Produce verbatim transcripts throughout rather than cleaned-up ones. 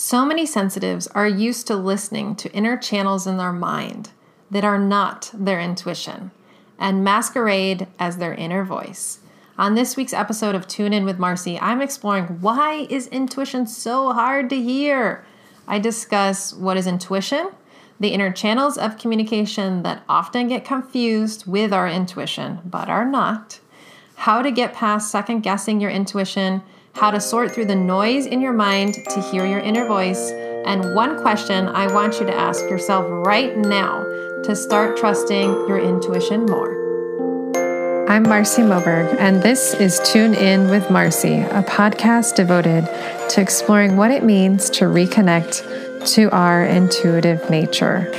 So many sensitives are used to listening to inner channels in their mind that are not their intuition and masquerade as their inner voice. On this week's episode of Tune In with Marcy, I'm exploring why is intuition so hard to hear? I discuss what is intuition, the inner channels of communication that often get confused with our intuition, but are not, how to get past second-guessing your intuition, how to sort through the noise in your mind to hear your inner voice, and one question I want you to ask yourself right now to start trusting your intuition more. I'm Marcy Moberg, and this is Tune In with Marcy, a podcast devoted to exploring what it means to reconnect to our intuitive nature.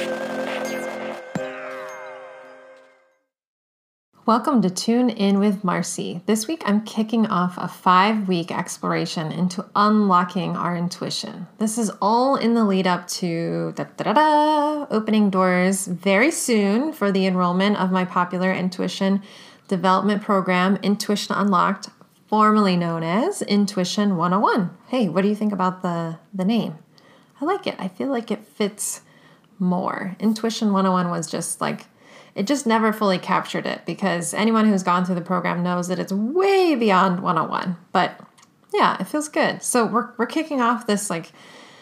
Welcome to Tune In with Marcy. This week, I'm kicking off a five-week exploration into unlocking our intuition. This is all in the lead up to da, da, da, da, opening doors very soon for the enrollment of my popular intuition development program, Intuition Unlocked, formerly known as Intuition one oh one. Hey, what do you think about the, the name? I like it. I feel like it fits more. Intuition one oh one was just like, it just never fully captured it because anyone who's gone through the program knows that it's way beyond one oh one. But yeah, it feels good. So we're we're kicking off this like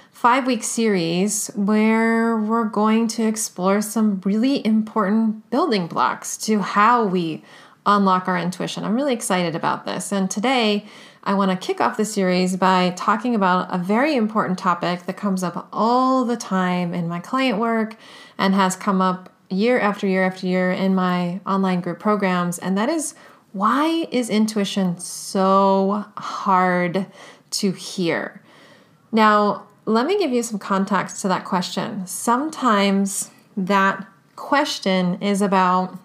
five-week series where we're going to explore some really important building blocks to how we unlock our intuition. I'm really excited about this. And today I want to kick off the series by talking about a very important topic that comes up all the time in my client work and has come up year after year after year in my online group programs. And that is, why is intuition so hard to hear? Now, let me give you some context to that question. Sometimes that question is about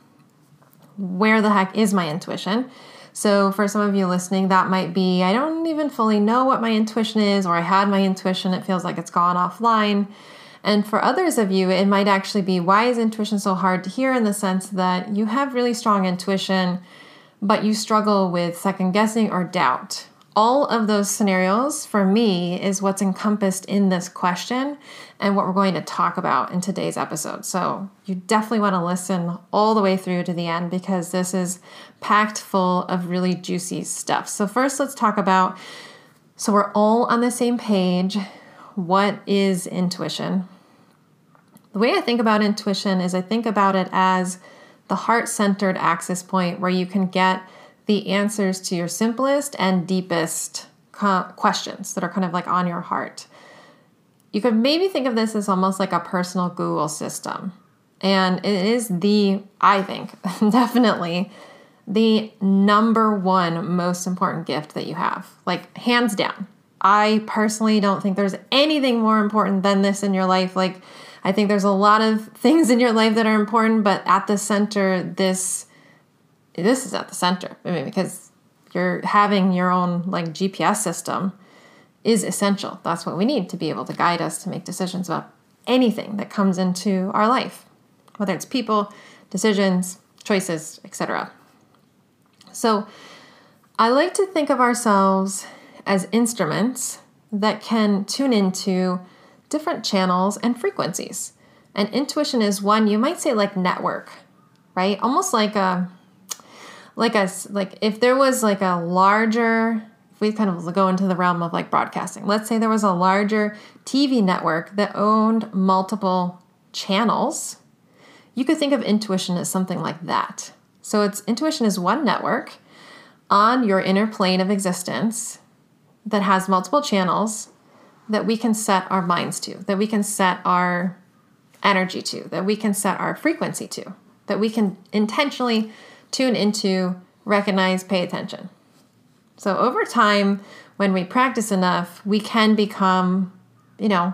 where the heck is my intuition? So for some of you listening, that might be, I don't even fully know what my intuition is, or I had my intuition, it feels like it's gone offline. And for others of you, it might actually be, why is intuition so hard to hear, in the sense that you have really strong intuition, but you struggle with second guessing or doubt. All of those scenarios, for me, is what's encompassed in this question and what we're going to talk about in today's episode. So you definitely want to listen all the way through to the end because this is packed full of really juicy stuff. So first, let's talk about, so we're all on the same page, what is intuition? The way I think about intuition is I think about it as the heart-centered access point where you can get the answers to your simplest and deepest co- questions that are kind of like on your heart. You could maybe think of this as almost like a personal Google system. And it is the, I think, definitely the number one most important gift that you have, like hands down. I personally don't think there's anything more important than this in your life. Like, I think there's a lot of things in your life that are important, but at the center, this this is at the center. I mean, because you're having your own like G P S system is essential. That's what we need to be able to guide us to make decisions about anything that comes into our life, whether it's people, decisions, choices, et cetera. So I like to think of ourselves as instruments that can tune into different channels and frequencies. And intuition is one, you might say, like network, right? Almost like a, like a, like if there was like a larger, if we kind of go into the realm of like broadcasting, let's say there was a larger T V network that owned multiple channels. You could think of intuition as something like that. So it's intuition is one network on your inner plane of existence that has multiple channels that we can set our minds to, that we can set our energy to, that we can set our frequency to, that we can intentionally tune into, recognize, pay attention. So over time, when we practice enough, we can become, you know,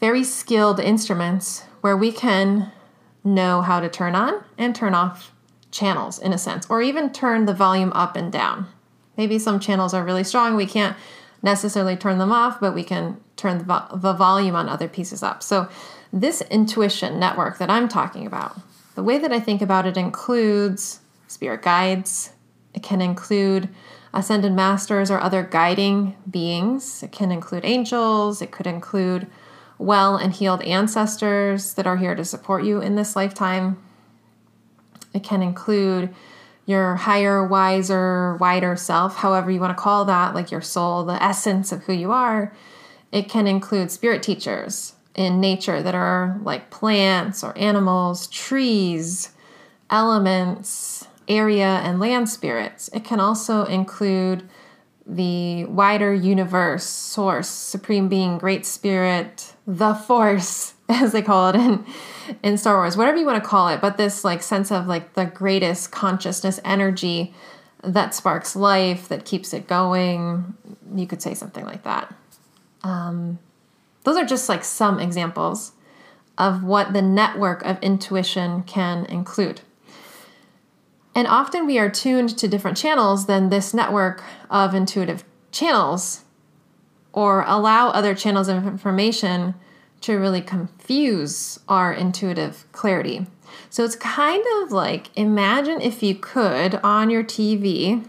very skilled instruments where we can know how to turn on and turn off channels in a sense, or even turn the volume up and down. Maybe some channels are really strong. We can't necessarily turn them off, but we can turn the, vo- the volume on other pieces up. So this intuition network that I'm talking about, the way that I think about it includes spirit guides. It can include Ascended masters or other guiding beings. It can include angels. It could include well and healed ancestors that are here to support you in this lifetime. It can include your higher, wiser, wider self, however you want to call that, like your soul, the essence of who you are. It can include spirit teachers in nature that are like plants or animals, trees, elements, area and land spirits. It can also include the wider universe, source, supreme being, great spirit, the force, as they call it in, in Star Wars, whatever you want to call it. But this like sense of like the greatest consciousness energy that sparks life, that keeps it going. You could say something like that. Um, those are just like some examples of what the network of intuition can include. And often we are tuned to different channels than this network of intuitive channels, or allow other channels of information to really confuse our intuitive clarity. So it's kind of like, imagine if you could, on your T V,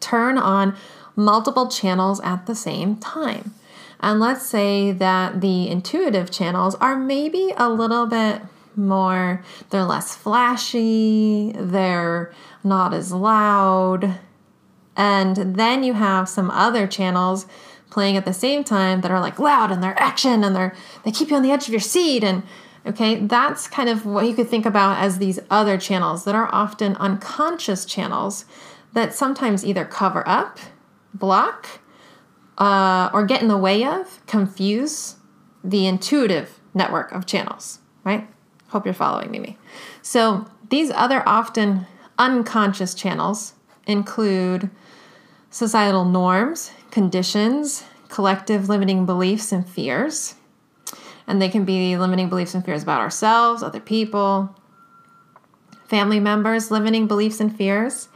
turn on multiple channels at the same time. And let's say that the intuitive channels are maybe a little bit more, they're less flashy, they're not as loud. And then you have some other channels playing at the same time that are like loud and they're action and they're they keep you on the edge of your seat. And okay, that's kind of what you could think about as these other channels that are often unconscious channels that sometimes either cover up, block, uh, or get in the way of, confuse the intuitive network of channels, right? Hope you're following, Mimi. So these other often unconscious channels include societal norms, conditions, collective limiting beliefs and fears. And they can be limiting beliefs and fears about ourselves, other people, family members, limiting beliefs and fears.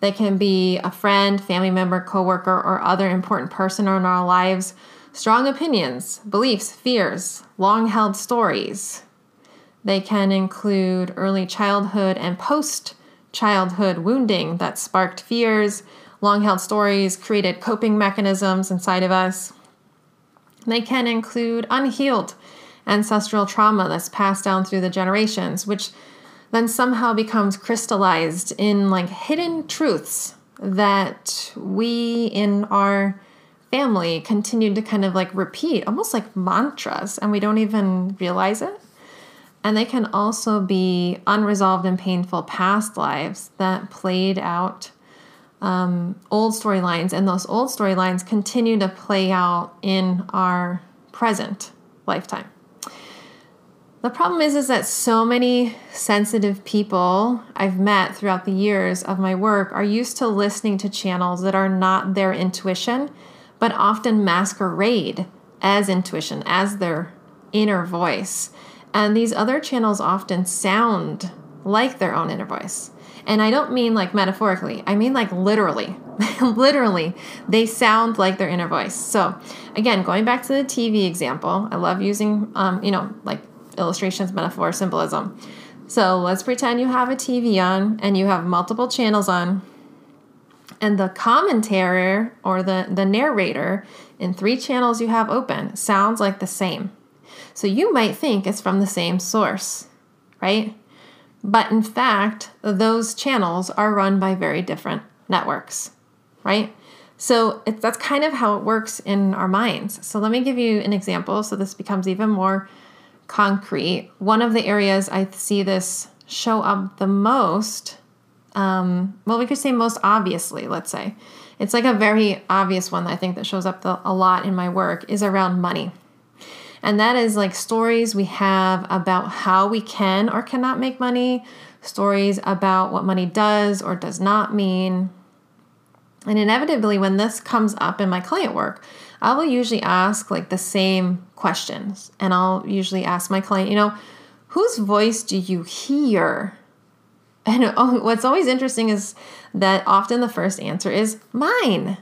They can be a friend, family member, coworker, or other important person in our lives. Strong opinions, beliefs, fears, long-held stories. They can include early childhood and post-childhood wounding that sparked fears, long-held stories, created coping mechanisms inside of us. They can include unhealed ancestral trauma that's passed down through the generations, which then somehow becomes crystallized in like hidden truths that we in our family continue to kind of like repeat, almost like mantras, and we don't even realize it. And they can also be unresolved and painful past lives that played out um, old storylines. And those old storylines continue to play out in our present lifetime. The problem is, is that so many sensitive people I've met throughout the years of my work are used to listening to channels that are not their intuition, but often masquerade as intuition, as their inner voice. And these other channels often sound like their own inner voice. And I don't mean like metaphorically. I mean like literally. Literally, they sound like their inner voice. So again, going back to the T V example, I love using, um, you know, like illustrations, metaphor, symbolism. So let's pretend you have a T V on and you have multiple channels on. And the commentator or the, the narrator in three channels you have open sounds like the same. So you might think it's from the same source, right? But in fact, those channels are run by very different networks, right? So it's, that's kind of how it works in our minds. So let me give you an example so this becomes even more concrete. One of the areas I see this show up the most, um, well, we could say most obviously, let's say. It's like a very obvious one that I think that shows up the, a lot in my work is around money. And that is like stories we have about how we can or cannot make money, stories about what money does or does not mean. And inevitably, when this comes up in my client work, I will usually ask like the same questions. And I'll usually ask my client, you know, whose voice do you hear? And what's always interesting is that often the first answer is mine.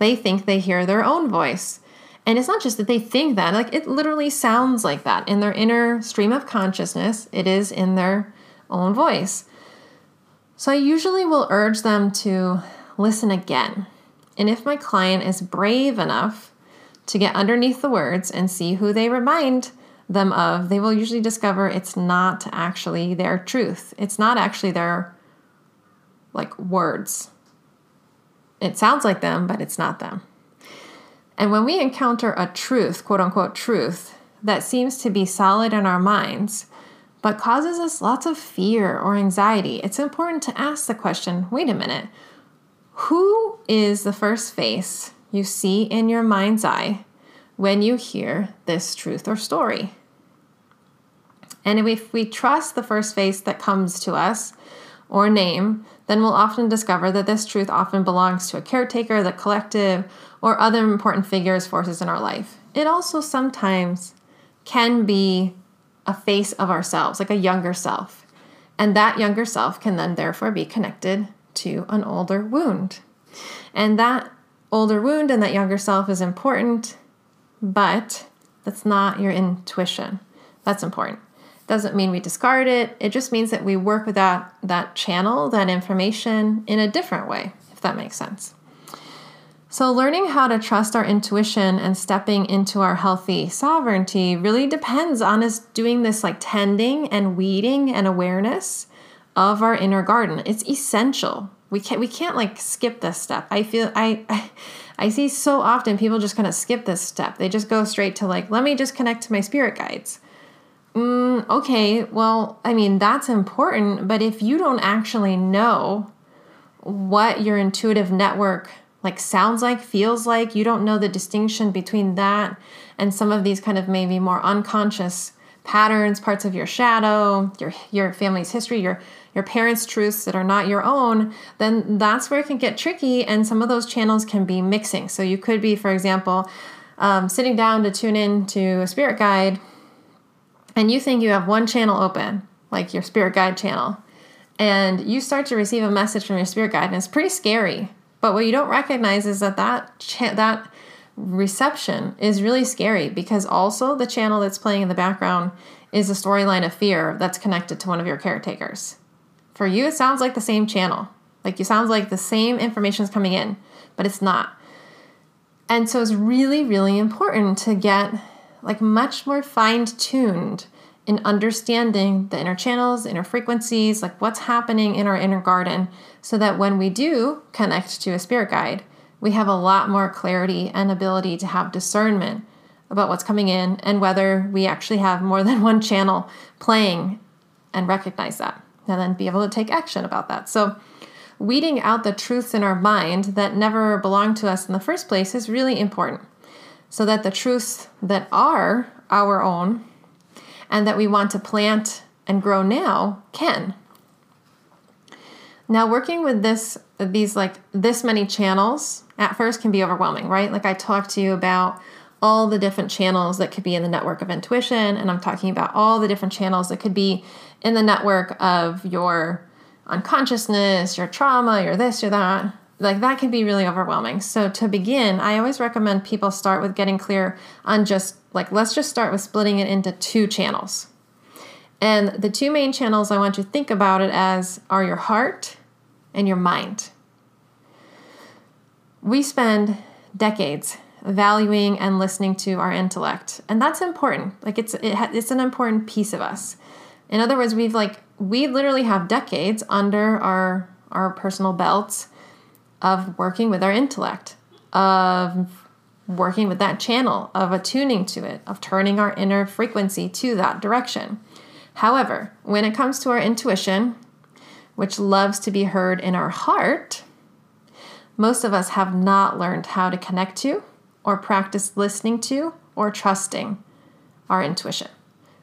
They think they hear their own voice. And it's not just that they think that, like it literally sounds like that. In their inner stream of consciousness, it is in their own voice. So I usually will urge them to listen again. And if my client is brave enough to get underneath the words and see who they remind them of, they will usually discover it's not actually their truth. It's not actually their, like, words. It sounds like them, but it's not them. And when we encounter a truth, quote unquote truth, that seems to be solid in our minds, but causes us lots of fear or anxiety, it's important to ask the question, wait a minute, who is the first face you see in your mind's eye when you hear this truth or story? And if we trust the first face that comes to us or name, then we'll often discover that this truth often belongs to a caretaker, the collective, or other important figures, forces in our life. It also sometimes can be a face of ourselves, like a younger self. And that younger self can then therefore be connected to an older wound. And that older wound and that younger self is important, but that's not your intuition. That's important. Doesn't mean we discard it. It just means that we work with that, that channel, that information in a different way, if that makes sense. So learning how to trust our intuition and stepping into our healthy sovereignty really depends on us doing this like tending and weeding and awareness of our inner garden. It's essential. We can't, we can't like skip this step. I feel, I, I, I see so often people just kind of skip this step. They just go straight to like, let me just connect to my spirit guides. Mm, okay, well, I mean, that's important, but if you don't actually know what your intuitive network like sounds like, feels like, you don't know the distinction between that and some of these kind of maybe more unconscious patterns, parts of your shadow, your your family's history, your your parents' truths that are not your own, then that's where it can get tricky, and some of those channels can be mixing. So you could be, for example, um, sitting down to tune in to a spirit guide, and you think you have one channel open, like your spirit guide channel, and you start to receive a message from your spirit guide, and it's pretty scary. But what you don't recognize is that that, cha- that reception is really scary, because also the channel that's playing in the background is a storyline of fear that's connected to one of your caretakers. For you, it sounds like the same channel. Like it sounds like the same information is coming in, but it's not. And so it's really, really important to get like much more fine-tuned in understanding the inner channels, inner frequencies, like what's happening in our inner garden, so that when we do connect to a spirit guide, we have a lot more clarity and ability to have discernment about what's coming in and whether we actually have more than one channel playing, and recognize that and then be able to take action about that. So weeding out the truths in our mind that never belonged to us in the first place is really important, so that the truths that are our own and that we want to plant and grow now can. Now, working with this, these like this many channels at first can be overwhelming, right? Like I talked to you about all the different channels that could be in the network of intuition, and I'm talking about all the different channels that could be in the network of your unconsciousness, your trauma, your this, your that. Like that can be really overwhelming. So to begin, I always recommend people start with getting clear on just like, let's just start with splitting it into two channels. And the two main channels I want you to think about it as are your heart and your mind. We spend decades valuing and listening to our intellect, and that's important. Like it's, it ha- it's an important piece of us. In other words, we've like, we literally have decades under our, our personal belts of working with our intellect, of working with that channel, of attuning to it, of turning our inner frequency to that direction. However, when it comes to our intuition, which loves to be heard in our heart, most of us have not learned how to connect to or practice listening to or trusting our intuition.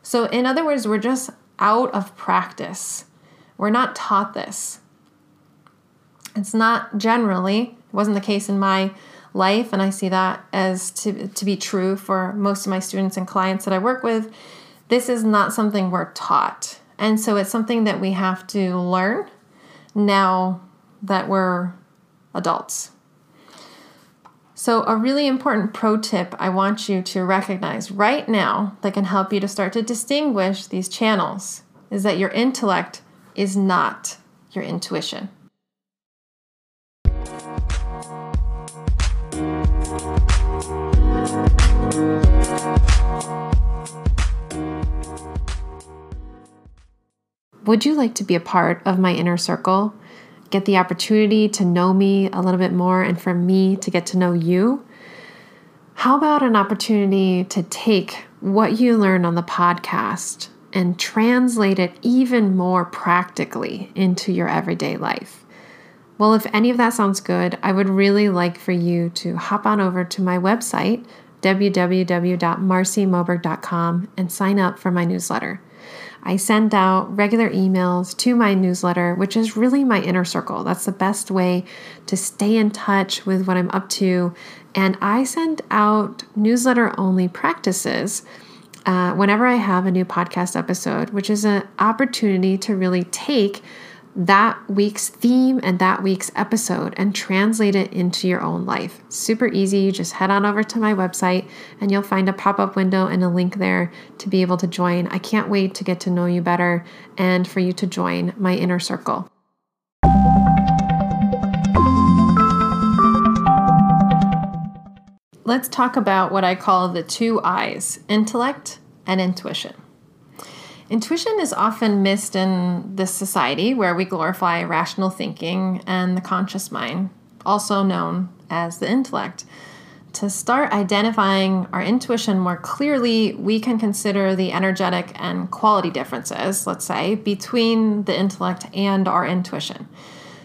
So in other words, we're just out of practice. We're not taught this. It's not generally, it wasn't the case in my life, and I see that as to, to be true for most of my students and clients that I work with. This is not something we're taught. And so it's something that we have to learn now that we're adults. So a really important pro tip I want you to recognize right now that can help you to start to distinguish these channels is that your intellect is not your intuition. Would you like to be a part of my inner circle? Get the opportunity to know me a little bit more and for me to get to know you? How about an opportunity to take what you learn on the podcast and translate it even more practically into your everyday life? Well, if any of that sounds good, I would really like for you to hop on over to my website, w w w dot marcy moberg dot com, and sign up for my newsletter. I send out regular emails to my newsletter, which is really my inner circle. That's the best way to stay in touch with what I'm up to. And I send out newsletter-only practices uh, whenever I have a new podcast episode, which is an opportunity to really take that week's theme and that week's episode and translate it into your own life. Super easy. You just head on over to my website and you'll find a pop-up window and a link there to be able to join. I can't wait to get to know you better and for you to join my inner circle. Let's talk about what I call the two I's, intellect and intuition. Intuition is often missed in this society where we glorify rational thinking and the conscious mind, also known as the intellect. To start identifying our intuition more clearly, we can consider the energetic and quality differences, let's say, between the intellect and our intuition.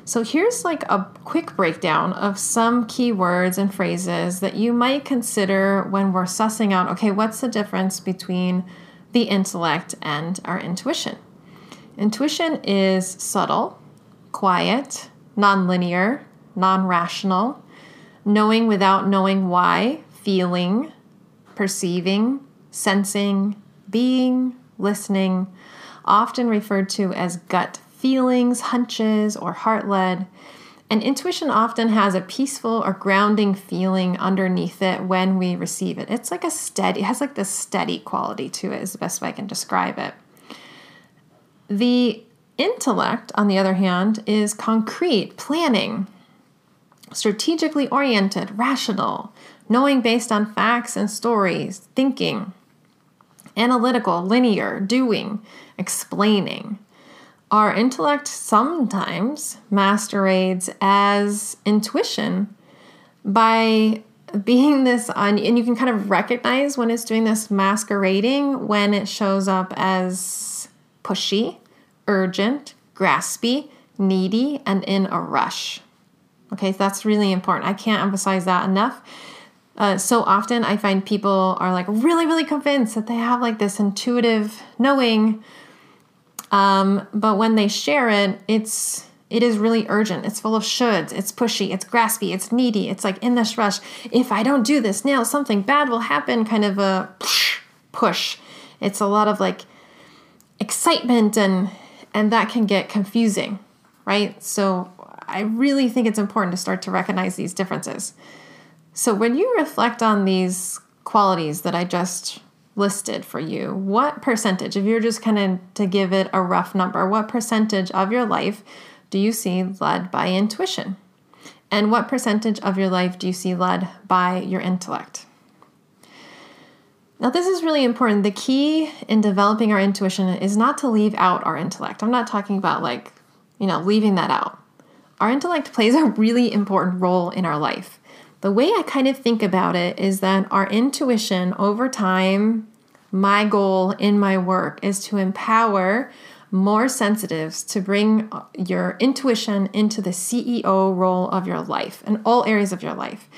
So here's like a quick breakdown of some key words and phrases that you might consider when we're sussing out, okay, what's the difference between the intellect and our intuition. Intuition is subtle, quiet, nonlinear, non-rational, knowing without knowing why, feeling, perceiving, sensing, being, listening, often referred to as gut feelings, hunches, or heart-led. And intuition often has a peaceful or grounding feeling underneath it when we receive it. It's like a steady, it has like this steady quality to it is the best way I can describe it. The intellect, on the other hand, is concrete, planning, strategically oriented, rational, knowing based on facts and stories, thinking, analytical, linear, doing, explaining. Our intellect sometimes masquerades as intuition by being this, on, and you can kind of recognize when it's doing this masquerading when it shows up as pushy, urgent, graspy, needy, and in a rush. Okay, so that's really important. I can't emphasize that enough. Uh, so often I find people are like really, really convinced that they have like this intuitive knowing. Um, but when they share it, it's, it is really urgent. It's full of shoulds. It's pushy. It's graspy. It's needy. It's like in this rush. If I don't do this now, something bad will happen. Kind of a push. It's a lot of like excitement and, and that can get confusing, right? So I really think it's important to start to recognize these differences. So when you reflect on these qualities that I just listed for you, what percentage, if you're just kind of to give it a rough number, what percentage of your life do you see led by intuition? And what percentage of your life do you see led by your intellect? Now, this is really important. The key in developing our intuition is not to leave out our intellect. I'm not talking about like, you know, leaving that out. Our intellect plays a really important role in our life. The way I kind of think about it is that our intuition over time, my goal in my work is to empower more sensitives to bring your intuition into the C E O role of your life and all areas of your life.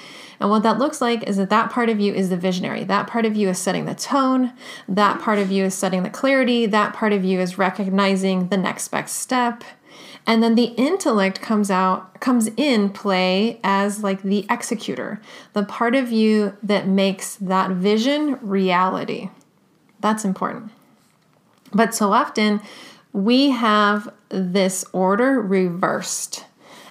And what that looks like is that that part of you is the visionary. That part of you is setting the tone. That part of you is setting the clarity. That part of you is recognizing the next best step. And then the intellect comes out, comes in play as like the executor, the part of you that makes that vision reality. That's important. But so often we have this order reversed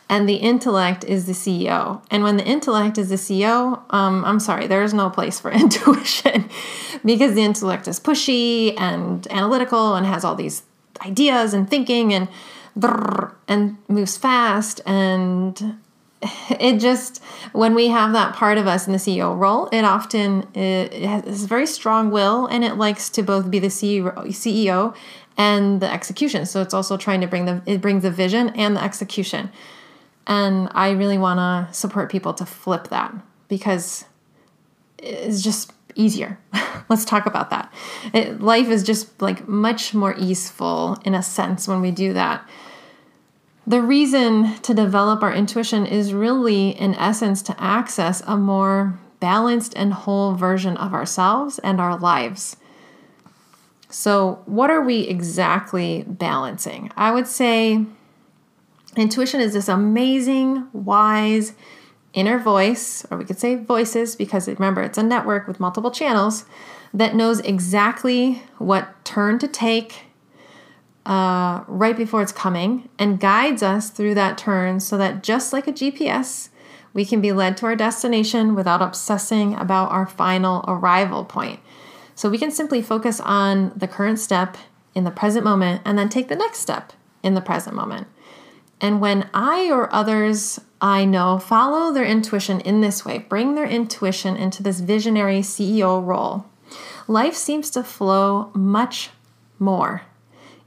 and the intellect is the C E O. And when the intellect is the C E O, um, I'm sorry, there is no place for intuition because the intellect is pushy and analytical and has all these ideas and thinking and and moves fast. And it just, when we have that part of us in the C E O role, it often it has very strong will and it likes to both be the C E O and the execution. So it's also trying to bring the, it brings the vision and the execution. And I really want to support people to flip that because it's just easier. Let's talk about that. It, life is just like much more easeful in a sense when we do that. The reason to develop our intuition is really, in essence, to access a more balanced and whole version of ourselves and our lives. So what are we exactly balancing? I would say intuition is this amazing, wise inner voice, or we could say voices, because remember, it's a network with multiple channels that knows exactly what turn to take Uh, right before it's coming, and guides us through that turn so that just like a G P S, we can be led to our destination without obsessing about our final arrival point. So we can simply focus on the current step in the present moment and then take the next step in the present moment. And when I or others I know follow their intuition in this way, bring their intuition into this visionary C E O role, life seems to flow much more.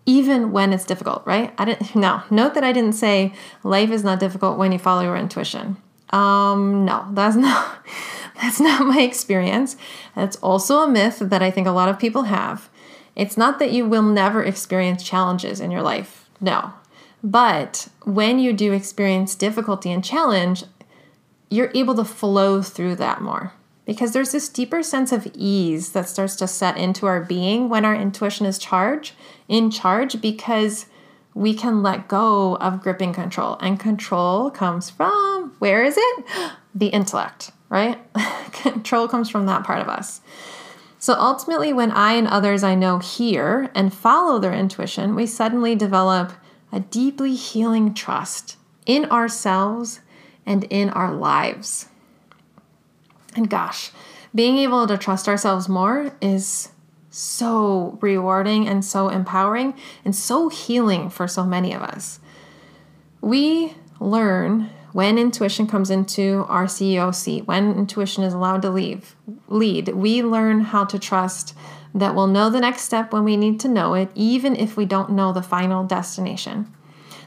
Even when it's difficult, right? I didn't. Now, note that I didn't say life is not difficult when you follow your intuition. Um, no, that's not. That's not my experience. That's also a myth that I think a lot of people have. It's not that you will never experience challenges in your life. No, but when you do experience difficulty and challenge, you're able to flow through that more because there's this deeper sense of ease that starts to set into our being when our intuition is charged. in charge because we can let go of gripping control. And control comes from, where is it? The intellect, right? Control comes from that part of us. So ultimately, when I and others I know hear and follow their intuition, we suddenly develop a deeply healing trust in ourselves and in our lives. And gosh, being able to trust ourselves more is so rewarding and so empowering and so healing for so many of us. We learn when intuition comes into our C E O seat, when intuition is allowed to leave, lead, we learn how to trust that we'll know the next step when we need to know it, even if we don't know the final destination,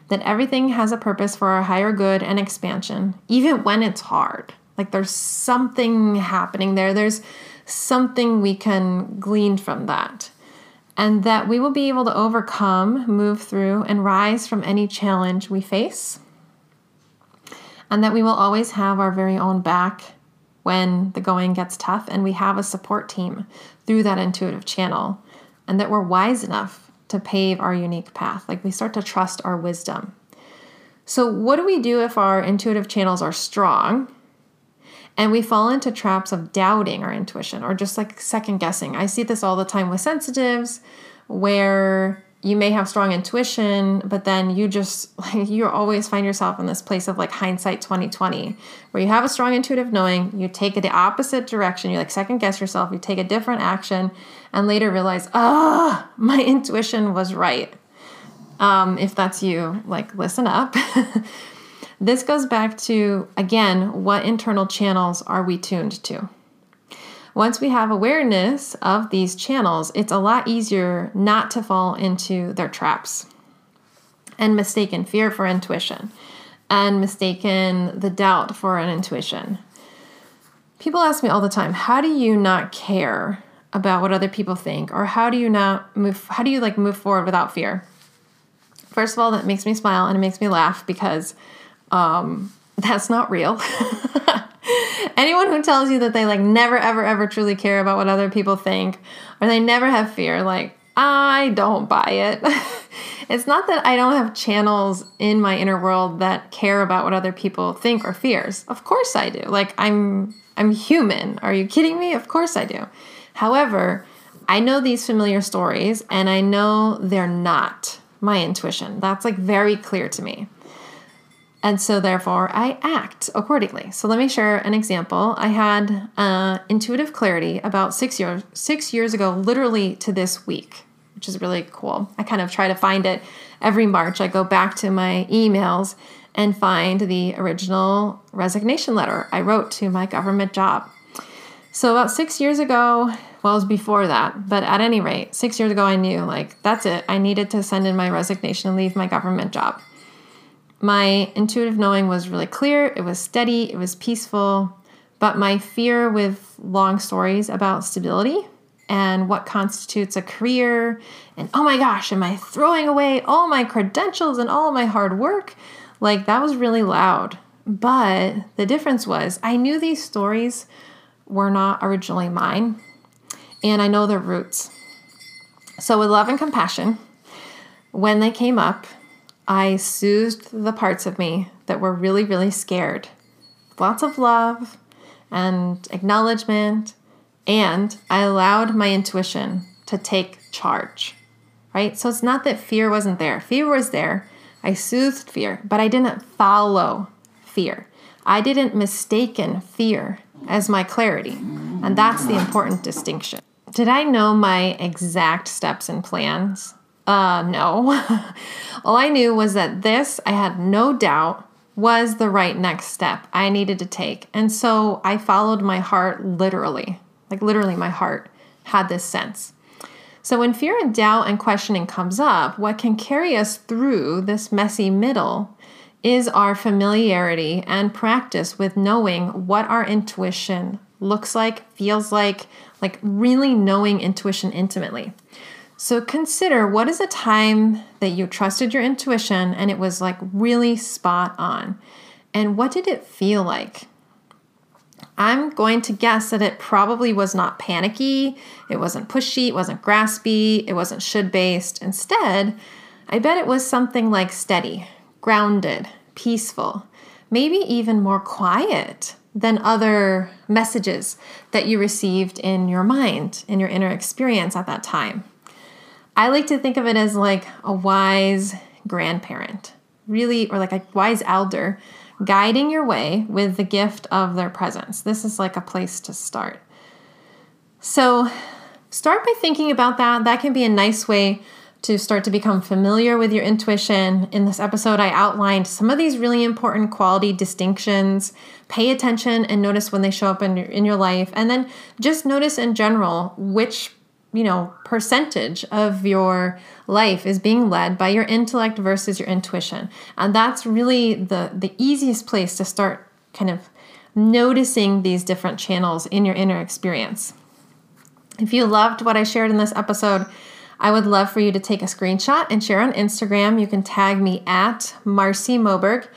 that everything has a purpose for our higher good and expansion, even when it's hard. Like there's something happening there. There's something we can glean from that, and that we will be able to overcome, move through, and rise from any challenge we face, and that we will always have our very own back when the going gets tough, and we have a support team through that intuitive channel, and that we're wise enough to pave our unique path. Like we start to trust our wisdom. So what do we do if our intuitive channels are strong? And we fall into traps of doubting our intuition or just like second guessing. I see this all the time with sensitives where you may have strong intuition, but then you just, like, you always find yourself in this place of like hindsight twenty twenty, where you have a strong intuitive knowing, you take it the opposite direction, you like second guess yourself, you take a different action and later realize, ah, oh, my intuition was right. Um, if that's you, like listen up. This goes back to, again, what internal channels are we tuned to? Once we have awareness of these channels, it's a lot easier not to fall into their traps and mistaken fear for intuition and mistaken the doubt for an intuition. People ask me all the time, how do you not care about what other people think? Or how do you not move, how do you like move forward without fear? First of all, that makes me smile and it makes me laugh because Um, that's not real. Anyone who tells you that they like never, ever, ever truly care about what other people think, or they never have fear, like, I don't buy it. It's not that I don't have channels in my inner world that care about what other people think or fears. Of course I do. Like I'm, I'm human. Are you kidding me? Of course I do. However, I know these familiar stories and I know they're not my intuition. That's like very clear to me. And so therefore I act accordingly. So let me share an example. I had uh, intuitive clarity about six years, six years ago, literally to this week, which is really cool. I kind of try to find it every March. I go back to my emails and find the original resignation letter I wrote to my government job. So about six years ago, Well, it was before that. But at any rate, six years ago, I knew, like, that's it. I needed to send in my resignation and leave my government job. My intuitive knowing was really clear. It was steady. It was peaceful. But my fear with long stories about stability and what constitutes a career and, oh my gosh, am I throwing away all my credentials and all my hard work? Like, that was really loud. But the difference was I knew these stories were not originally mine, and I know their roots. So with love and compassion, when they came up, I soothed the parts of me that were really, really scared. Lots of love and acknowledgement, and I allowed my intuition to take charge, right? So it's not that fear wasn't there. Fear was there. I soothed fear, but I didn't follow fear. I didn't mistaken fear as my clarity, and that's the important distinction. Did I know my exact steps and plans? Uh, no. All I knew was that this, I had no doubt, was the right next step I needed to take. And so I followed my heart literally. Like literally my heart had this sense. So when fear and doubt and questioning comes up, what can carry us through this messy middle is our familiarity and practice with knowing what our intuition looks like, feels like, like really knowing intuition intimately. So consider, what is a time that you trusted your intuition and it was like really spot on? And what did it feel like? I'm going to guess that it probably was not panicky. It wasn't pushy. It wasn't graspy. It wasn't should-based. Instead, I bet it was something like steady, grounded, peaceful, maybe even more quiet than other messages that you received in your mind, in your inner experience at that time. I like to think of it as like a wise grandparent, really, or like a wise elder guiding your way with the gift of their presence. This is like a place to start. So start by thinking about that. That can be a nice way to start to become familiar with your intuition. In this episode, I outlined some of these really important quality distinctions. Pay attention and notice when they show up in your, in your life. And then just notice in general which, you know, percentage of your life is being led by your intellect versus your intuition. And that's really the, the easiest place to start kind of noticing these different channels in your inner experience. If you loved what I shared in this episode, I would love for you to take a screenshot and share on Instagram. You can tag me at Marcy Moberg,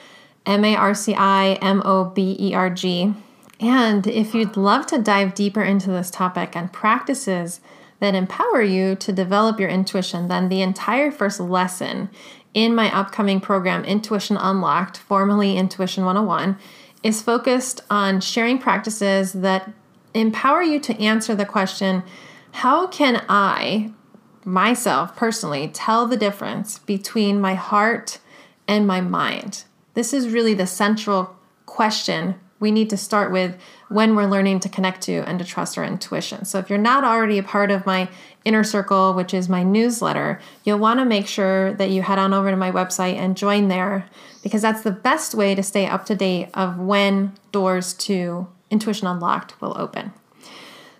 M A R C I M O B E R G. And if you'd love to dive deeper into this topic and practices that empower you to develop your intuition, then the entire first lesson in my upcoming program, Intuition Unlocked, formerly Intuition one oh one, is focused on sharing practices that empower you to answer the question, how can I, myself personally, tell the difference between my heart and my mind? This is really the central question we need to start with when we're learning to connect to and to trust our intuition. So if you're not already a part of my inner circle, which is my newsletter, you'll want to make sure that you head on over to my website and join there, because that's the best way to stay up to date of when doors to Intuition Unlocked will open.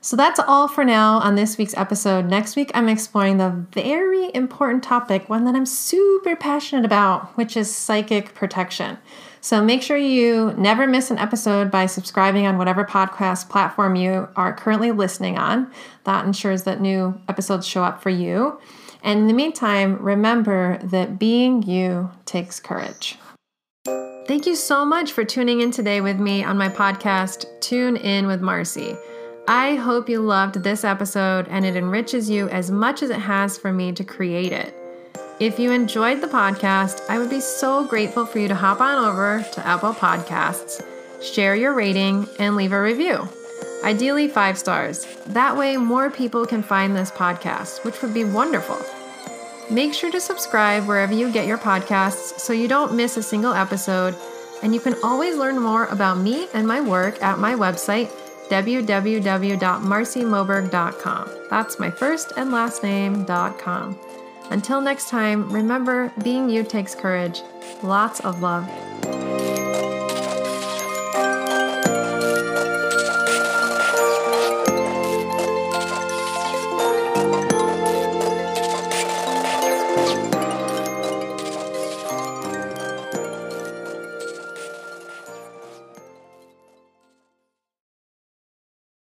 So that's all for now on this week's episode. Next week, I'm exploring the very important topic, one that I'm super passionate about, which is psychic protection. So make sure you never miss an episode by subscribing on whatever podcast platform you are currently listening on. That ensures that new episodes show up for you. And in the meantime, remember that being you takes courage. Thank you so much for tuning in today with me on my podcast, Tune In with Marcy. I hope you loved this episode and it enriches you as much as it has for me to create it. If you enjoyed the podcast, I would be so grateful for you to hop on over to Apple Podcasts, share your rating, and leave a review. Ideally five stars. That way more people can find this podcast, which would be wonderful. Make sure to subscribe wherever you get your podcasts so you don't miss a single episode, and you can always learn more about me and my work at my website, w w w dot marcy moberg dot com. That's my first and last name dot com. Until next time, remember, being you takes courage. Lots of love.